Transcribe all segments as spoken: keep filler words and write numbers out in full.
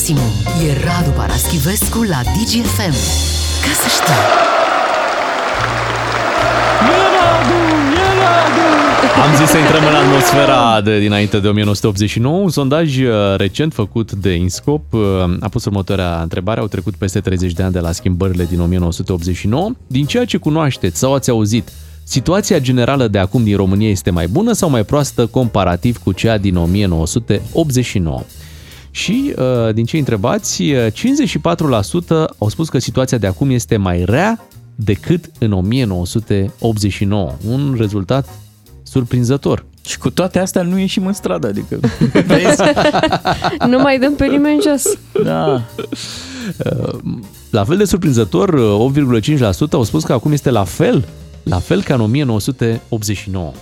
maximum. E Radu Paraschivescu la Digi F M. Ca să știi. Am zis să intrăm în atmosfera de dinainte de o mie nouă sute optzeci și nouă. Un sondaj recent făcut de Inscop a pus următoarea întrebare. Au trecut peste treizeci de ani de la schimbările din o mie nouă sute optzeci și nouă. Din ceea ce cunoașteți sau ați auzit, situația generală de acum din România este mai bună sau mai proastă comparativ cu cea din o mie nouă sute optzeci și nouă? Și din cei întrebați, cincizeci și patru la sută au spus că situația de acum este mai rea decât în o mie nouă sute optzeci și nouă. Un rezultat surprinzător. Și cu toate astea nu ieșim în stradă, adică... Nu mai dăm pe nimeni în jos. Da. La fel de surprinzător, opt virgulă cinci la sută au spus că acum este la fel, la fel ca în o mie nouă sute optzeci și nouă.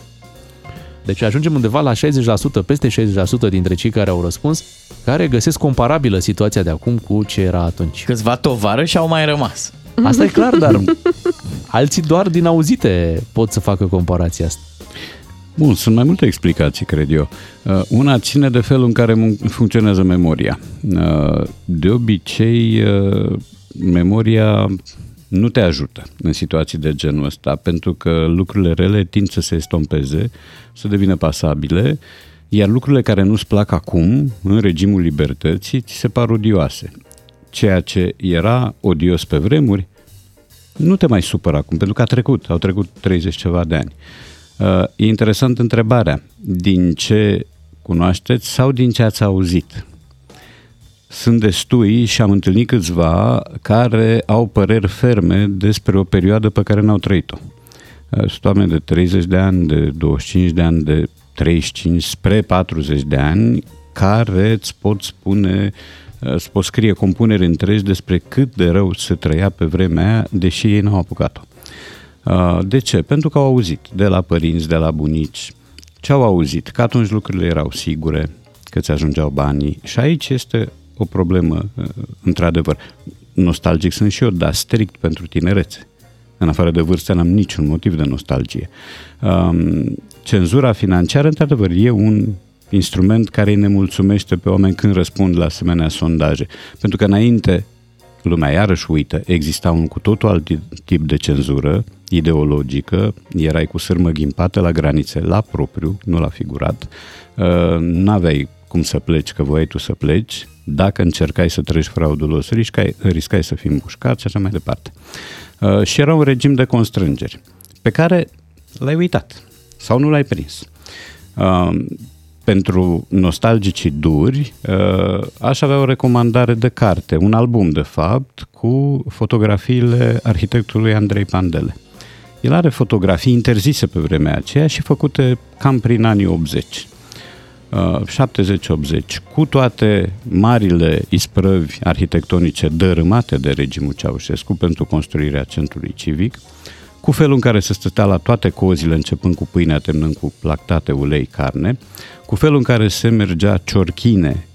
Deci ajungem undeva la șaizeci la sută, peste șaizeci la sută dintre cei care au răspuns, care găsesc comparabilă situația de acum cu ce era atunci. Câțiva tovarăși au mai rămas. Asta e clar, dar alții doar din auzite pot să facă comparația asta. Bun, sunt mai multe explicații, cred eu. Una ține de felul în care funcționează memoria. De obicei, memoria nu te ajută în situații de genul ăsta, pentru că lucrurile rele tind să se estompeze, să devină pasabile, iar lucrurile care nu-ți plac acum, în regimul libertății, ți se par odioase. Ceea ce era odios pe vremuri, nu te mai supără acum, pentru că a trecut, au trecut treizeci ceva de ani. E interesant întrebarea, din ce cunoașteți sau din ce ați auzit? Sunt destui și am întâlnit câțiva care au păreri ferme despre o perioadă pe care n-au trăit-o. Sunt oameni de treizeci de ani, de douăzeci și cinci de ani, de treizeci și cinci, spre patruzeci de ani, care îți pot spune, îți pot scrie compuneri întregi despre cât de rău se trăia pe vremea aia, deși ei n-au apucat-o. De ce? Pentru că au auzit de la părinți, de la bunici, ce au auzit? Că atunci lucrurile erau sigure, că îți ajungeau banii. Și aici este o problemă, într-adevăr. Nostalgic sunt și eu, dar strict pentru tinerețe. În afară de vârstă n-am niciun motiv de nostalgie. Cenzura financiară, într-adevăr, e un instrument care îi nemulțumește pe oameni când răspund la asemenea sondaje. Pentru că înainte, lumea iarăși uită, exista un cu totul alt tip de cenzură ideologică, erai cu sârmă ghimpată la granițe, la propriu, nu la figurat, n-aveai cum să pleci, că voiai tu să pleci, dacă încercai să treci fraudulos, riscai, riscai să fii împușcat și așa mai departe. Și era un regim de constrângeri, pe care l-ai uitat sau nu l-ai prins. Pentru nostalgicii duri, aș avea o recomandare de carte, un album de fapt, cu fotografiile arhitectului Andrei Pandele. El are fotografii interzise pe vremea aceea și făcute cam prin anii optzeci, șaptezeci optzeci, cu toate marile isprăvi arhitectonice dărâmate de regimul Ceaușescu pentru construirea centrului civic, cu felul în care se stătea la toate cozile, începând cu pâinea, terminând cu lactate, ulei, carne, cu felul în care se mergea ciorchine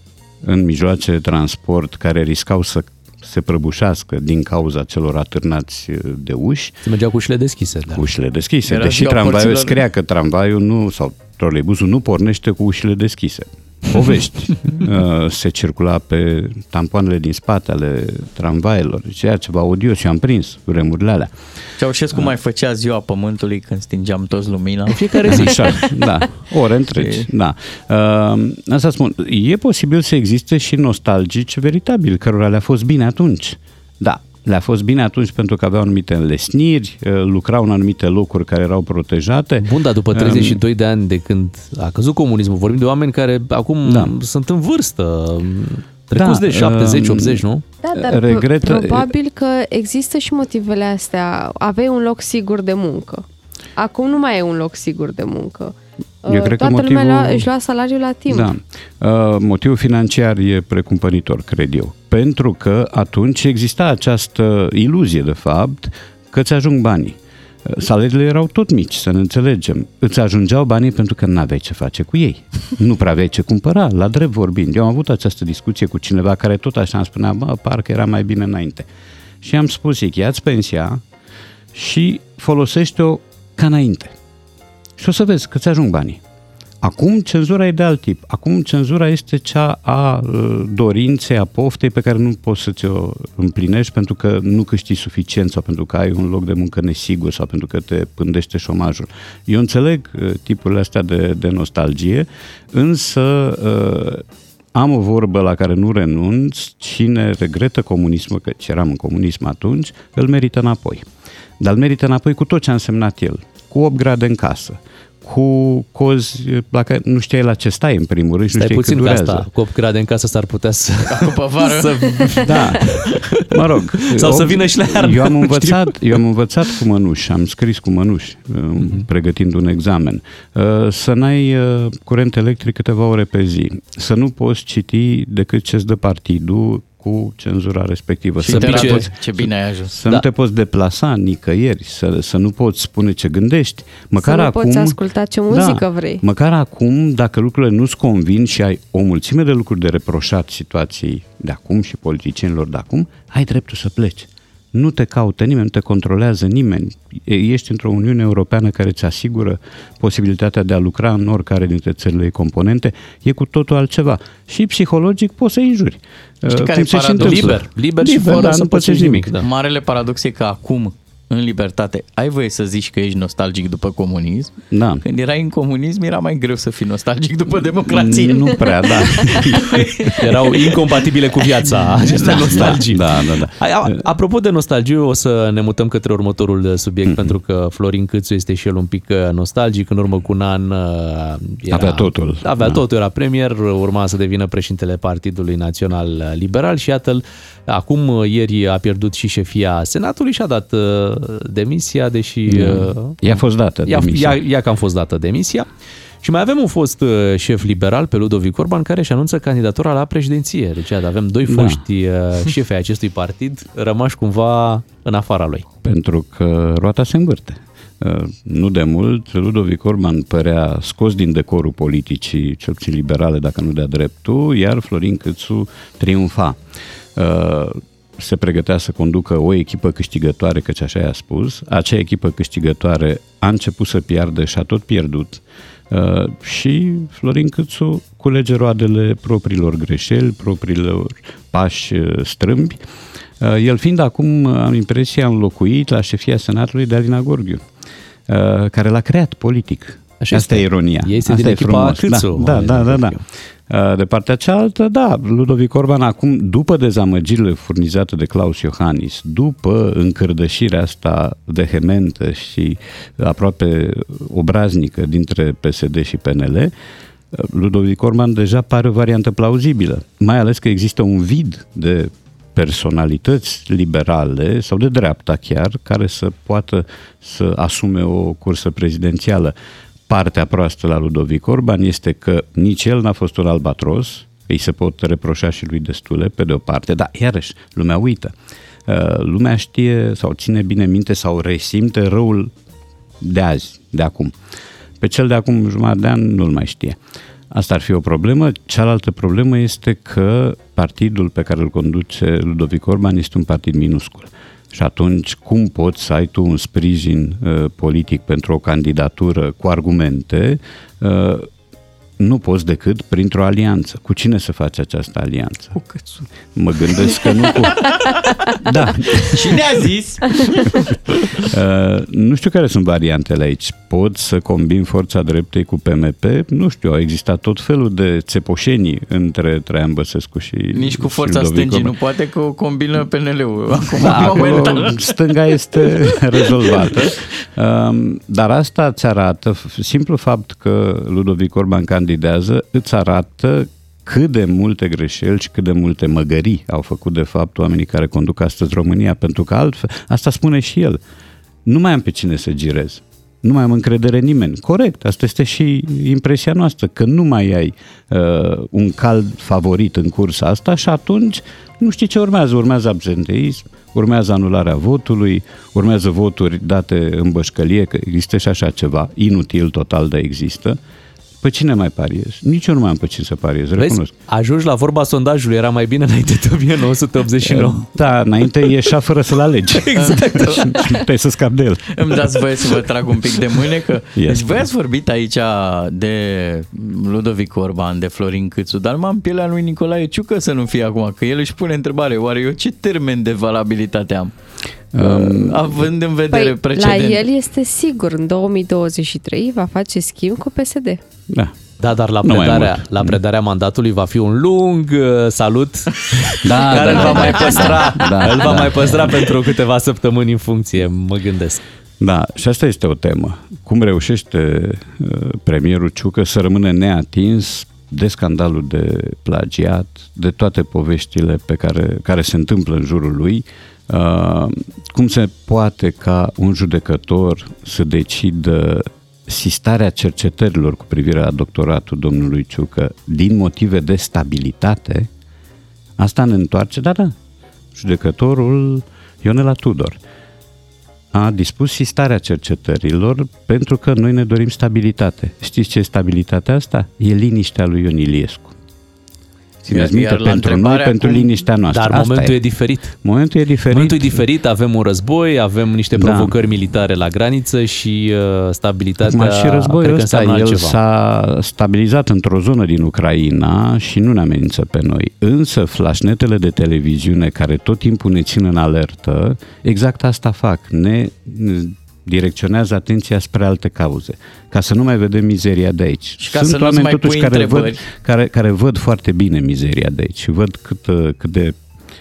în mijloace de transport care riscau să se prăbușească din cauza celor atârnați de uși. Se mergeau cu ușile deschise. Da. Cu ușile deschise, era deși tramvaiul porților... scria că tramvaiul nu, sau troleibuzul nu pornește cu ușile deschise. Povești. Se circula pe tampoanele din spate ale tramvailor. Ceea ceva odios și am prins vremurile alea. Ceaușescu uh. mai făcea ziua Pământului când stingeam toți lumina. Fiecare zi. Așa, da. Ore întregi. Da. Uh, asta spun. E posibil să existe și nostalgici veritabili, cărora le-a fost bine atunci. Da. Le-a fost bine atunci pentru că aveau anumite înlesniri, lucrau în anumite locuri care erau protejate. Bun, dar după treizeci și doi de ani de când a căzut comunismul, vorbim de oameni care acum da. sunt în vârstă, trecuți da, de șaptezeci optzeci, nu? Da, dar Regretă... probabil că există și motivele astea. Aveai un loc sigur de muncă. Acum nu mai e un loc sigur de muncă. Eu cred Toată că motivul... lumea își lua salariul la timp. Da. Motivul financiar e precumpănitor, cred eu. Pentru că atunci exista această iluzie, de fapt, că îți ajung banii. Salariile erau tot mici, să ne înțelegem. Îți ajungeau banii pentru că n-aveai ce face cu ei. Nu prea aveai ce cumpăra, la drept vorbind. Eu am avut această discuție cu cineva care tot așa îmi spunea, bă, parcă era mai bine înainte. Și am spus, ia-ți pensia și folosește-o ca înainte. Și o să vezi că îți ajung banii. Acum cenzura e de alt tip. Acum cenzura este cea a dorinței, a poftei pe care nu poți să ți-o împlinești pentru că nu câștigi suficient sau pentru că ai un loc de muncă nesigur sau pentru că te pândește șomajul. Eu înțeleg tipurile astea de, de nostalgie, însă am o vorbă la care nu renunț. Cine regretă comunismul, că eram în comunism atunci, îl merită înapoi. Dar îl merită înapoi cu tot ce a însemnat el. Cu opt grade în casă, cu cozi la care nu știai la ce stai în primul rând și nu știai cât durează. Stai puțin asta, cu opt grade în casă s-ar putea să... Acum vară. Să... Da, mă rog. Sau opt... să vină și la iarnă. Eu am învățat, eu am învățat cu mănuși, am scris cu mănuși, mm-hmm. pregătind un examen. Să n-ai curent electric câteva ore pe zi, să nu poți citi decât ce-ți dă partidul, cu cenzura respectivă. Și să pice, poți, ce bine ai ajuns. Să da. Nu te poți deplasa nicăieri, să, să nu poți spune ce gândești. Măcar să nu acum, poți asculta ce muzică da, vrei. Măcar acum, dacă lucrurile nu-ți convin și ai o mulțime de lucruri de reproșat situației de acum și politicienilor de acum, ai dreptul să pleci. Nu te caută nimeni, nu te controlează nimeni. Ești într-o Uniune Europeană care îți asigură posibilitatea de a lucra în oricare dintre țările componente. E cu totul altceva. Și psihologic poți să injuri. Știi care e paradoxul? Liber, liber și fără da, să pățești nimic. Da. Marele paradox e că acum, în libertate, ai voie să zici că ești nostalgic după comunism. Da. Când erai în comunism, era mai greu să fii nostalgic după democrație. Nu prea, da. Erau incompatibile cu viața aceste da, nostalgii. Da, da, da. Apropo de nostalgie, o să ne mutăm către următorul subiect, mm-hmm. pentru că Florin Câțu este și el un pic nostalgic. În urmă cu un an era, avea totul. Avea da. totul, era premier, urma să devină președintele Partidului Național Liberal și iată-l, acum ieri a pierdut și șefia Senatului și a dat demisia, deși... I-a fost dată demisia. Ia că am fost dată demisia. Și mai avem un fost șef liberal, pe Ludovic Orban, care își anunță candidatura la președinție. Deci avem doi foști da. șefi ai acestui partid rămași cumva în afara lui. Pentru că roata se învârte. Nu de mult, Ludovic Orban părea scos din decorul politicii, cel puțin liberale, dacă nu de-a dreptul, iar Florin Câțu triumfa. Se pregătea să conducă o echipă câștigătoare, căci așa i-a spus. Acea echipă câștigătoare a început să piardă și a tot pierdut. Uh, și Florin Câțu culege roadele propriilor greșeli, propriilor pași strâmbi. Uh, el fiind acum, am impresia, înlocuit la șefia Senatului de Alina Gorghiu, uh, care l-a creat politic. Așa Asta este. e ironia. Ei este Asta din e echipa Câțu. Da, da, da, da. De partea cealaltă, da, Ludovic Orban acum, după dezamăgirile furnizate de Claus Iohannis, după încărdășirea asta vehementă și aproape obraznică dintre P S D și P N L, Ludovic Orban deja pare o variantă plauzibilă, mai ales că există un vid de personalități liberale sau de dreapta chiar, care să poată să asume o cursă prezidențială. Partea proastă la Ludovic Orban este că nici el n-a fost un albatros, îi se pot reproșa și lui destule, pe de o parte, dar iarăși lumea uită. Lumea știe sau ține bine minte sau resimte răul de azi, de acum. Pe cel de acum jumătate de an nu-l mai știe. Asta ar fi o problemă. Cealaltă problemă este că partidul pe care îl conduce Ludovic Orban este un partid minuscul. Și atunci, cum poți să ai tu un sprijin uh, politic pentru o candidatură cu argumente? Uh, nu poți decât printr-o alianță. Cu cine se face această alianță? Cu Câțu. Mă gândesc că nu cu... Da. Cine a zis? uh, nu știu care sunt variantele aici. Pot să combin forța dreptei cu P M P? Nu știu, au existat tot felul de țepoșenii între Traian Băsescu și... Nici cu forța stângii nu poate, că o combină P N L-ul. Acum, da, acolo stânga este rezolvată. Uh, dar asta îți arată, simplu fapt că Ludovic Orban candidează, îți arată cât de multe greșeli și cât de multe măgării au făcut de fapt oamenii care conduc astăzi România, pentru că altfel, asta spune și el, nu mai am pe cine să girez, nu mai am încredere în nimeni. Corect, asta este și impresia noastră, că nu mai ai uh, un cal favorit în cursa asta și atunci nu știi ce urmează. Urmează absenteism, urmează anularea votului, urmează voturi date în bășcălie, că există și așa ceva, inutil total, de există. Pe cine mai pariez? Nici eu nu mai am pe cine să pariez, recunosc. Ajungi la vorba sondajului, era mai bine înainte de o mie nouă sute optzeci și nouă. Da, înainte ieșa fără să-l alegi. Exact. Și puteai să scapi de el. Îmi dați voie să vă trag un pic de mânecă? Yes. Deci voi ați vorbit aici de Ludovic Orban, de Florin Câțu, dar m-am pielea lui Nicolae Ciucă să nu fie acum, că el își pune întrebare, oare eu ce termen de valabilitate am? Um, având în vedere păi, precedent. La el este sigur, în două mii douăzeci și trei va face schimb cu P S D. Da. Da, dar la predarea, la predarea mandatului va fi un lung uh, salut, da, care da, îl va da, mai păstra, da, îl va da. mai păstra pentru câteva săptămâni în funcție, mă gândesc. Da, și asta este o temă. Cum reușește premierul Ciucă să rămână neatins de scandalul de plagiat, de toate poveștile pe care, care se întâmplă în jurul lui? Uh, cum se poate ca un judecător să decidă sistarea cercetărilor cu privire la doctoratul domnului Ciucă din motive de stabilitate? Asta ne întoarce, da, da, judecătorul Ionela Tudor a dispus sistarea cercetărilor pentru că noi ne dorim stabilitate. Știți ce e stabilitatea asta? E liniștea lui Ion Iliescu. Țineți minte, pentru noi, pentru cum... liniștea noastră. Dar momentul e. e diferit. Momentul e diferit. Momentul e diferit, avem un război, avem niște provocări da. militare la graniță și uh, stabilitatea... Acum și războiul ăsta, el s-a stabilizat într-o zonă din Ucraina și nu ne amenință pe noi. Însă flashnetele de televiziune care tot timpul ne țin în alertă, exact asta fac, ne direcționează atenția spre alte cauze, ca să nu mai vedem mizeria de aici. Și ca sunt să oameni totuși care văd, care, care văd foarte bine mizeria de aici și văd cât, cât de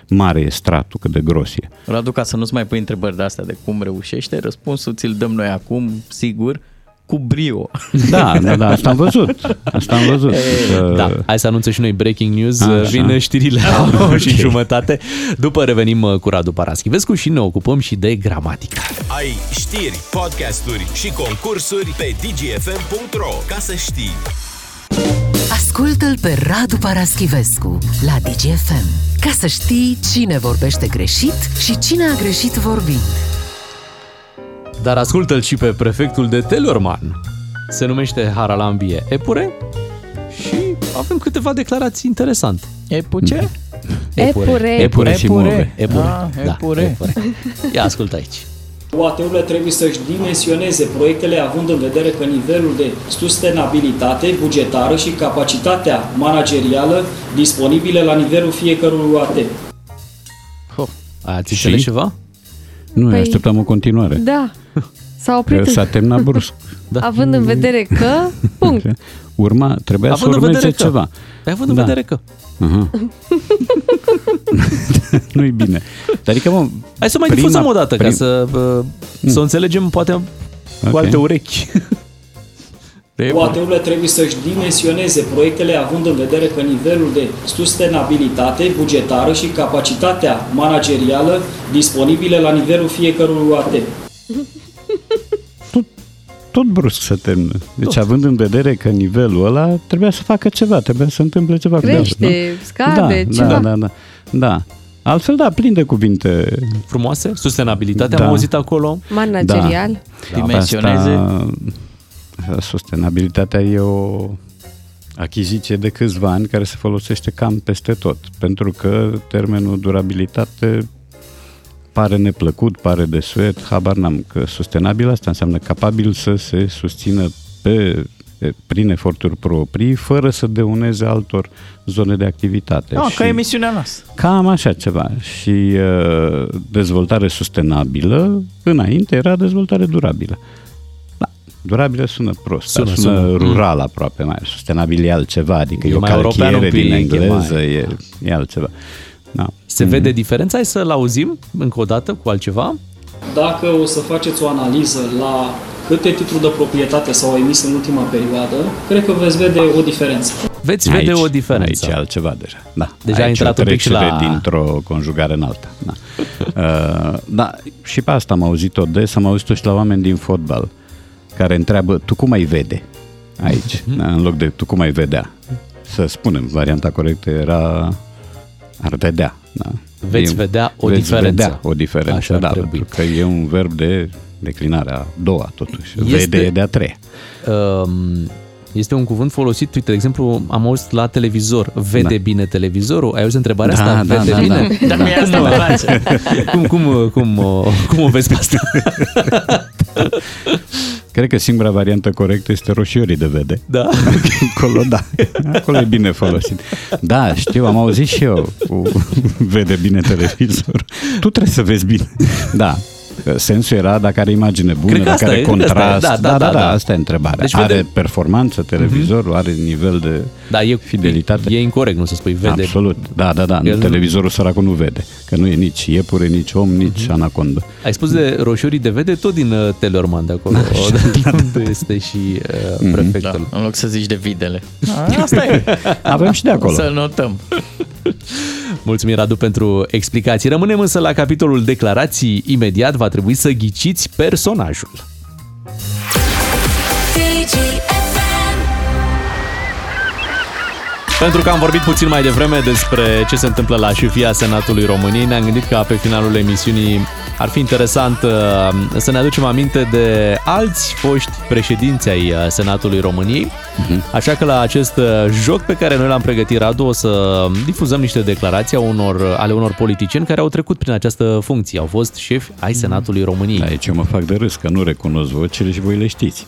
mare e stratul, cât de gros e. Radu, ca să nu-ți mai pui întrebări de astea de cum reușește, răspunsul ți-l dăm noi acum, sigur, cu brio. Da, da, da, asta am văzut. Asta am văzut. E, da, hai să anunțăm și noi breaking news. Așa. Vin știrile la nouă și jumătate. După revenim cu Radu Paraschivescu și ne ocupăm și de gramatică. Ai știri, podcasturi și concursuri pe digi f m punct ro, ca să știi. Ascultă-l pe Radu Paraschivescu la D G F M, ca să știi cine vorbește greșit și cine a greșit vorbind. Dar ascultă-l și pe prefectul de Telorman. Se numește Haralambie Epure și avem câteva declarații interesante. Epuce? Epure. Epure. Epure. Epure. Ia ascultă aici. O A T-urile trebuie să-și dimensioneze proiectele având în vedere că nivelul de sustenabilitate bugetară și capacitatea managerială disponibile la nivelul fiecărui O A T. Oh, ați înțeles ceva? Nu, păi, așteptam o continuare. Da, s-a oprit. S-a terminat brusc. Da. Având în vedere că, punct. Urma, trebuia având să urmeze ceva. Având în da. vedere că. Uh-huh. Nu-i bine. Adică, mă, hai să mai prima, difuzăm o dată, prim... ca să, uh, să o înțelegem poate okay. cu alte urechi. O A T-urile trebuie să-și dimensioneze proiectele având în vedere că nivelul de sustenabilitate bugetară și capacitatea managerială disponibile la nivelul fiecărui O A T. Tot, tot brusc să termină. Deci tot. Având în vedere că nivelul ăla trebuia să facă ceva, trebuia să întâmple ceva. Crește, cu asta, scade, da, ceva. Da, da, da. Da. Altfel, da, plin de cuvinte frumoase, sustenabilitate, da. Am auzit acolo. Managerial. Da. Dimensioneze. Asta... Sustenabilitatea e o achiziție de câțiva ani care se folosește cam peste tot, pentru că termenul durabilitate pare neplăcut, pare de suet, habar n-am, că sustenabil asta înseamnă capabil să se susțină pe, prin eforturi proprii, fără să dăuneze altor zone de activitate. Ah, ca emisiunea noastră. Cam așa ceva. Și dezvoltare sustenabilă, înainte era dezvoltare durabilă. Durabilă sună prost, sună, sună, sună rural aproape, mai sustenabil e altceva, adică e o calchiere din engleză, mai, e, da. e altceva. Da. Se mm. vede diferența? Hai să-l auzim încă o dată cu altceva. Dacă o să faceți o analiză la câte titluri de proprietate s-au emis în ultima perioadă, cred că veți vede o diferență. Veți aici, vede o diferență. Aici e altceva deja. Da. Deja a intrat un pic și la... dintr-o conjugare în alta. Da. uh, da. Și pe asta am auzit-o des, am auzit-o și la oameni din fotbal, care întreabă, tu cum ai vede aici, în loc de tu cum ai vedea. Să spunem, varianta corectă era ar vedea. Da? Veți vedea o veți diferență. Vedea o diferență, așa da, pentru că e un verb de declinare a doua, totuși. Este, vede e de a treia. Um, Este un cuvânt folosit, uite, de exemplu, am auzit la televizor, vede da. bine televizorul, ai auzit întrebarea da, asta, da, vede da, bine? Da, da. Dar mi-a asta cum, cum, cum, cum o vezi pe asta? Cred că singura variantă corectă este roșiorii de vede. Da. Acolo, da. Acolo e bine folosit. Da, știu, am auzit și eu. Vede bine televizor. Tu trebuie să vezi bine. Da. Sensul era dacă are imagine bună, dacă are e, contrast. Da, da, da, da, da, asta e întrebarea. Deci are vede... performanță televizorul, uh-huh. are nivel de da, e, fidelitate. E incorect, nu să spui vede. Absolut. Da, da, da. Nu, televizorul săracul nu vede. Că nu e nici iepure, nici om, nici uh-huh. anaconda. Ai spus de roșiorii de vede tot din uh, Teleorman de acolo. Da, da, da. Este și uh, uh-huh. prefectul. Da, în loc să zici de videle. A, asta e. Avem și de acolo. Să notăm. Mulțumim, Radu, pentru explicații. Rămânem însă la capitolul declarații. Imediat va trebui să ghiciți personajul. Pentru că am vorbit puțin mai devreme despre ce se întâmplă la șefia Senatului României, ne-am gândit că pe finalul emisiunii ar fi interesant să ne aducem aminte de alți foști președinți ai Senatului României. Uh-huh. Așa că la acest joc pe care noi l-am pregătit, Radu, o să difuzăm niște declarații unor, ale unor politicieni care au trecut prin această funcție. Au fost șefi ai Senatului României. Aici eu mă fac de râs, că nu recunosc vocile și voi le știți.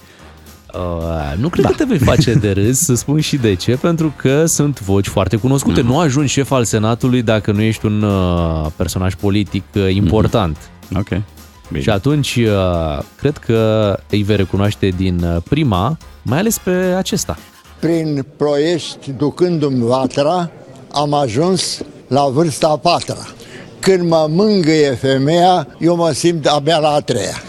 Uh, nu cred da. că te vei face de râs, să spun și de ce, pentru că sunt voci foarte cunoscute. Mm. Nu ajungi șef al Senatului dacă nu ești un uh, personaj politic uh, important. Mm. Ok. Bine. Și atunci, uh, cred că îi vei recunoaște din prima, mai ales pe acesta. Prin Ploiești, ducându-mi vatra, am ajuns la vârsta a patra. Când mă mângâie femeia, eu mă simt abia la a treia.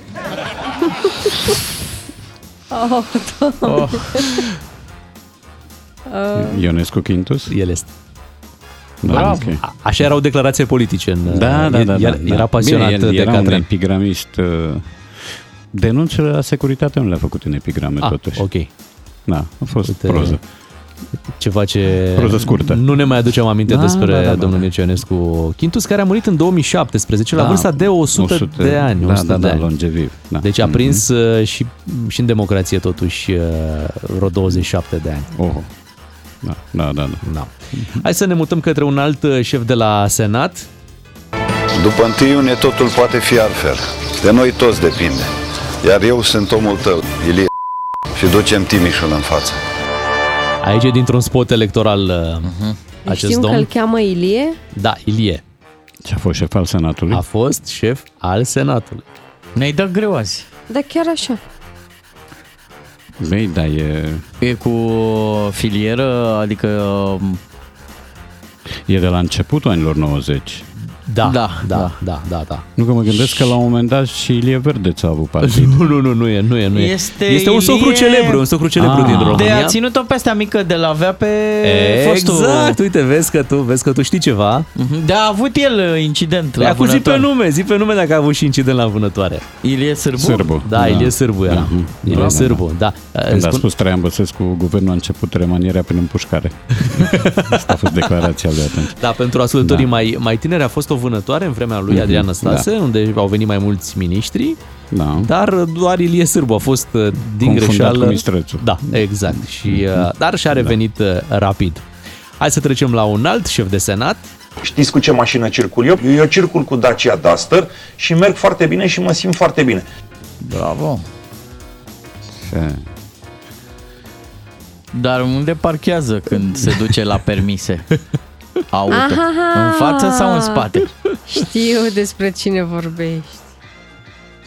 Oh, oh. Ionescu Quintus? El este. Da, okay. A, așa erau declarații politice. În, da, da, da, da. Era pasionat Bine, el, de către... Era un epigramist. Denunțele la securitate nu le-a făcut în epigrame, ah, totuși. Ok. Da, a fost Uite, proză. Ceva ce... Proză scurtă. Nu ne mai aducem aminte da, despre da, da, da, domnul da. Ionescu Quintus, care a murit în două mii șaptesprezece da, la vârsta de o sută de ani. Da, o sută da, da, da longeviv. Da. Deci a prins mm-hmm. și, și în democrație totuși vreo douăzeci și șapte de ani. Oho. Da, da, da, da. da. Hai să ne mutăm către un alt șef de la Senat. După întâi iunie totul poate fi altfel. De noi toți depinde. Iar eu sunt omul tău, Ilie, și ducem Timișul în față. Aici e dintr-un spot electoral uh-huh. acest Știm domn. Știm că îl cheamă Ilie? Da, Ilie. Și a fost șef al Senatului? A fost șef al Senatului. Ne-ai dat greu azi. Da, chiar așa. Băi, da, e... E cu filieră, adică... E de la începutul anilor nouăzeci. Da, da, da, da, da, da. Nu că mă gândesc că la un moment dat și Ilie Verdeț a avut partid. Nu, nu, nu, nu e, nu e, nu e. Este, este un socru Ilie... celebru, un socru celebru ah, din România. De a ținut-o pe astea mică de la avea pe e, fostul. Exact, uite, vezi că tu, vezi că tu știi ceva. Da, a avut el incident la vânătoare. Zi pe nume, zi pe nume dacă a avut și incident la vânătoare. Ilie Sârbu? Sârbu. Da, da. Ilie Sârbu era. Uh-huh. Ilie da, Sârbu, da. da. Când Spun... a spus Traian Băsescu, guvernul a început remanierea prin împușcare. Asta a fost declarația lui atunci. Da, pentru ascultătorii da. mai, mai tineri a fost o vânătoare în vremea lui Adrian Năstase, da. unde au venit mai mulți miniștri, da. dar doar Ilie Sârbu a fost din Confundat greșeală. Cu da, exact. Și, dar și-a revenit da. rapid. Hai să trecem la un alt șef de senat. Știți cu ce mașină circul eu? Eu circul cu Dacia Duster și merg foarte bine și mă simt foarte bine. Bravo! Ce... Dar unde parchează când se duce la permise? Auto. Aha. În față sau în spate? Știu despre cine vorbești.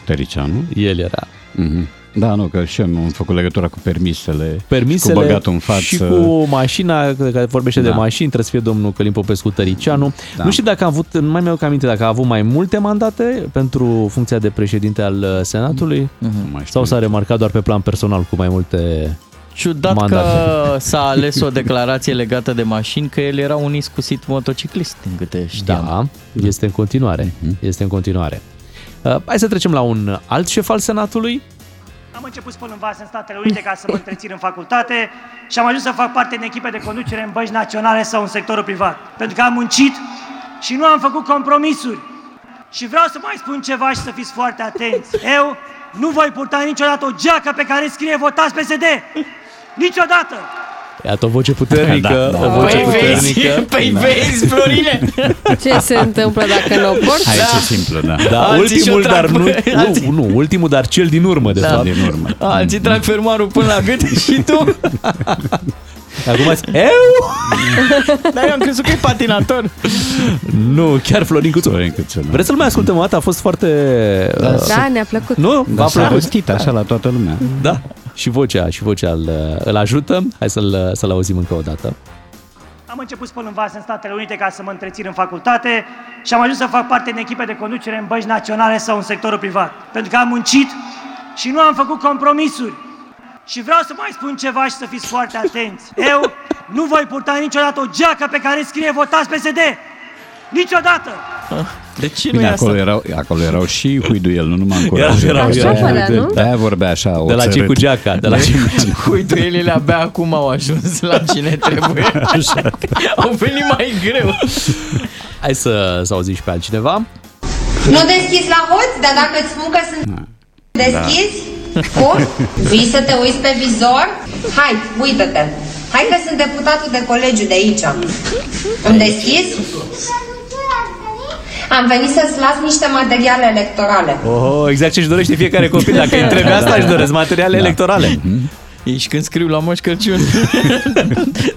Tăriceanu? El era. Mm-hmm. Da, nu, că și eu am făcut legătura cu permisele, permisele cu băgatul în față. Și cu mașina, că vorbește da. de mașini, trebuie să fie domnul Călin Popescu Tăriceanu. Da. Nu știu dacă a avut, nu mai mi-aduc aminte, dacă a avut mai multe mandate pentru funcția de președinte al Senatului mm-hmm. sau s-a remarcat doar pe plan personal cu mai multe... Ciudat Mandat. că s-a ales o declarație legată de mașini, că el era un iscusit motociclist, din câte știam. Da, este în continuare. Este în continuare. Uh, hai să trecem la un alt șef al Senatului. Am început spălând vase în Statele Unite ca să mă întrețin în facultate și am ajuns să fac parte din echipe de conducere în bănci naționale sau în sectorul privat. Pentru că am muncit și nu am făcut compromisuri. Și vreau să mai spun ceva și să fiți foarte atenți. Eu nu voi purta niciodată o geacă pe care scrie votați P S D. Niciodată! Iată o voce puternică, da, da. o voce păi puternică. Vezi, păi da. vezi, Florine! Ce se întâmplă dacă nu o porți? Hai, da. ce simplu, da. da ultimul, dar nu, nu, nu, ultimul, dar cel din urmă, de da. fapt. Din urmă. Alții trag fermoarul până la gât și tu... Acum ați... Eu? Dar eu am crezut că e patinator. Nu, chiar Florin Câțu. Vreți să-l mai ascultăm o dată? A fost foarte... Da, uh... da ne-a plăcut. Nu? Da, v-a plăcut. Da. Așa la toată lumea. Da. Și vocea, și vocea îl, îl ajută. Hai să-l, să-l auzim încă o dată. Am început spăl-învas în Statele Unite ca să mă întrețin în facultate și am ajuns să fac parte din echipe de conducere în bănci naționale sau în sectorul privat. Pentru că am muncit și nu am făcut compromisuri. Și vreau să mai spun ceva și să fiți foarte atenți. Eu nu voi purta niciodată o geacă pe care scrie votați P S D. Niciodată! De ce nu e acolo asta? Erau, acolo erau și huiduiel, nu numai încurajări. Erau, erau, erau, erau, erau. De-aia vorbea așa. De la cei cu geaca. De la huiduielile abia acum au ajuns la cine trebuie. Așa. Au venit mai greu. Hai să, să auzi și pe altcineva. Nu deschizi la hoți, dar dacă îți spun că sunt da. deschizi, cum? Vii să te uiți pe vizor? Hai, uită-te. Hai că sunt deputatul de colegiu de aici. Îmi deschizi? Am venit să-ți las niște materiale electorale. Oh, exact ce-și dorește fiecare copil. Dacă îi trebuie asta, își doresc materiale da. electorale. Ești când scriu la Moș Crăciun.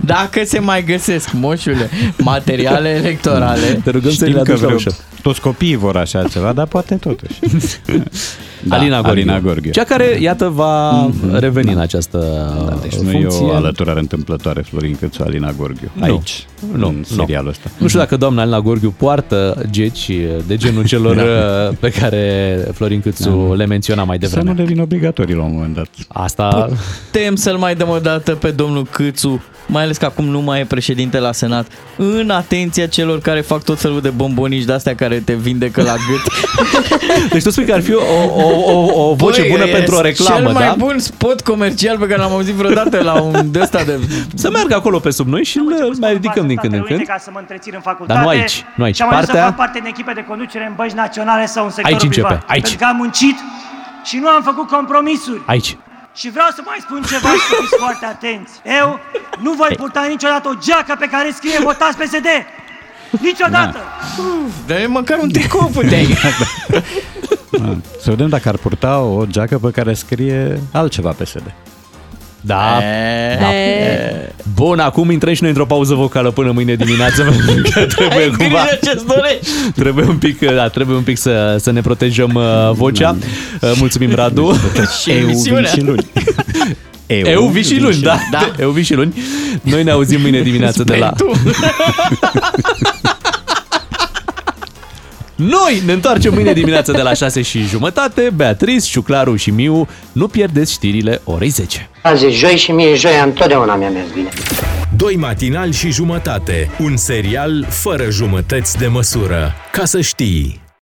Dacă se mai găsesc, moșule, materiale electorale. Te rugăm să-i aduci la ușă. Toți copiii vor așa ceva, dar poate totuși. Da, Alina Gorghiu. Alina Gorghiu. Cea care, iată, va mm-hmm. reveni da. în această da, deci funcție. Nu e o alăturare întâmplătoare, Florin Câțu, Alina Gorghiu. Aici, nu, în serialul ăsta. Nu știu dacă doamna Alina Gorghiu poartă geci de genul celor da. pe care Florin Câțu da. le menționa mai devreme. Să nu devin obligatorii la un moment dat. Asta... Putem să-l mai dăm o dată pe domnul Câțu, mai ales că acum nu mai e președinte la Senat, în atenția celor care fac tot felul de bombonici de-astea care te vindecă la gât. Deci tu spui că ar fi o, o, o, o voce Băi, bună pentru o reclamă, cel da? mai bun spot comercial pe care l-am auzit vreodată la un de ăsta de... Să meargă acolo pe sub noi și îl mai ridicăm din când în când. Ca să mă întrețin în facultate. Dar nu aici, nu aici. Și am ajuns Partea... să fac parte din echipe de conducere în bănci naționale sau în sectorul aici privat. Începe, aici. Pentru că am muncit și nu am făcut compromisuri. Aici. Și vreau să mai spun ceva și să fiți foarte atenți. Eu nu voi purta niciodată o geacă pe care scrie votați P S D. Niciodată! Da. Dă-i măcar un tricou puteai. Da. Să vedem dacă ar purta o geacă pe care scrie altceva P S D. Da. E, da. E. Bun, acum intrăm și noi într-o pauză vocală până mâine dimineață. Că trebuie cumva. Trebuie un pic, da, trebuie un pic să să ne protejăm vocea. Da. Mulțumim Radu. Și emisiunea. Eu, Eu vii și luni, da. da. Eu vii și luni. Noi ne auzim mâine dimineață de la... Noi ne întoarcem mâine dimineață de la șase și jumătate. Beatriz, Ciuclaru și Miu, nu pierdeți știrile orei zece. Azi e joi și mie e joia, întotdeauna mi-a mers bine. Doi matinali și jumătate. Un serial fără jumătăți de măsură. Ca să știi...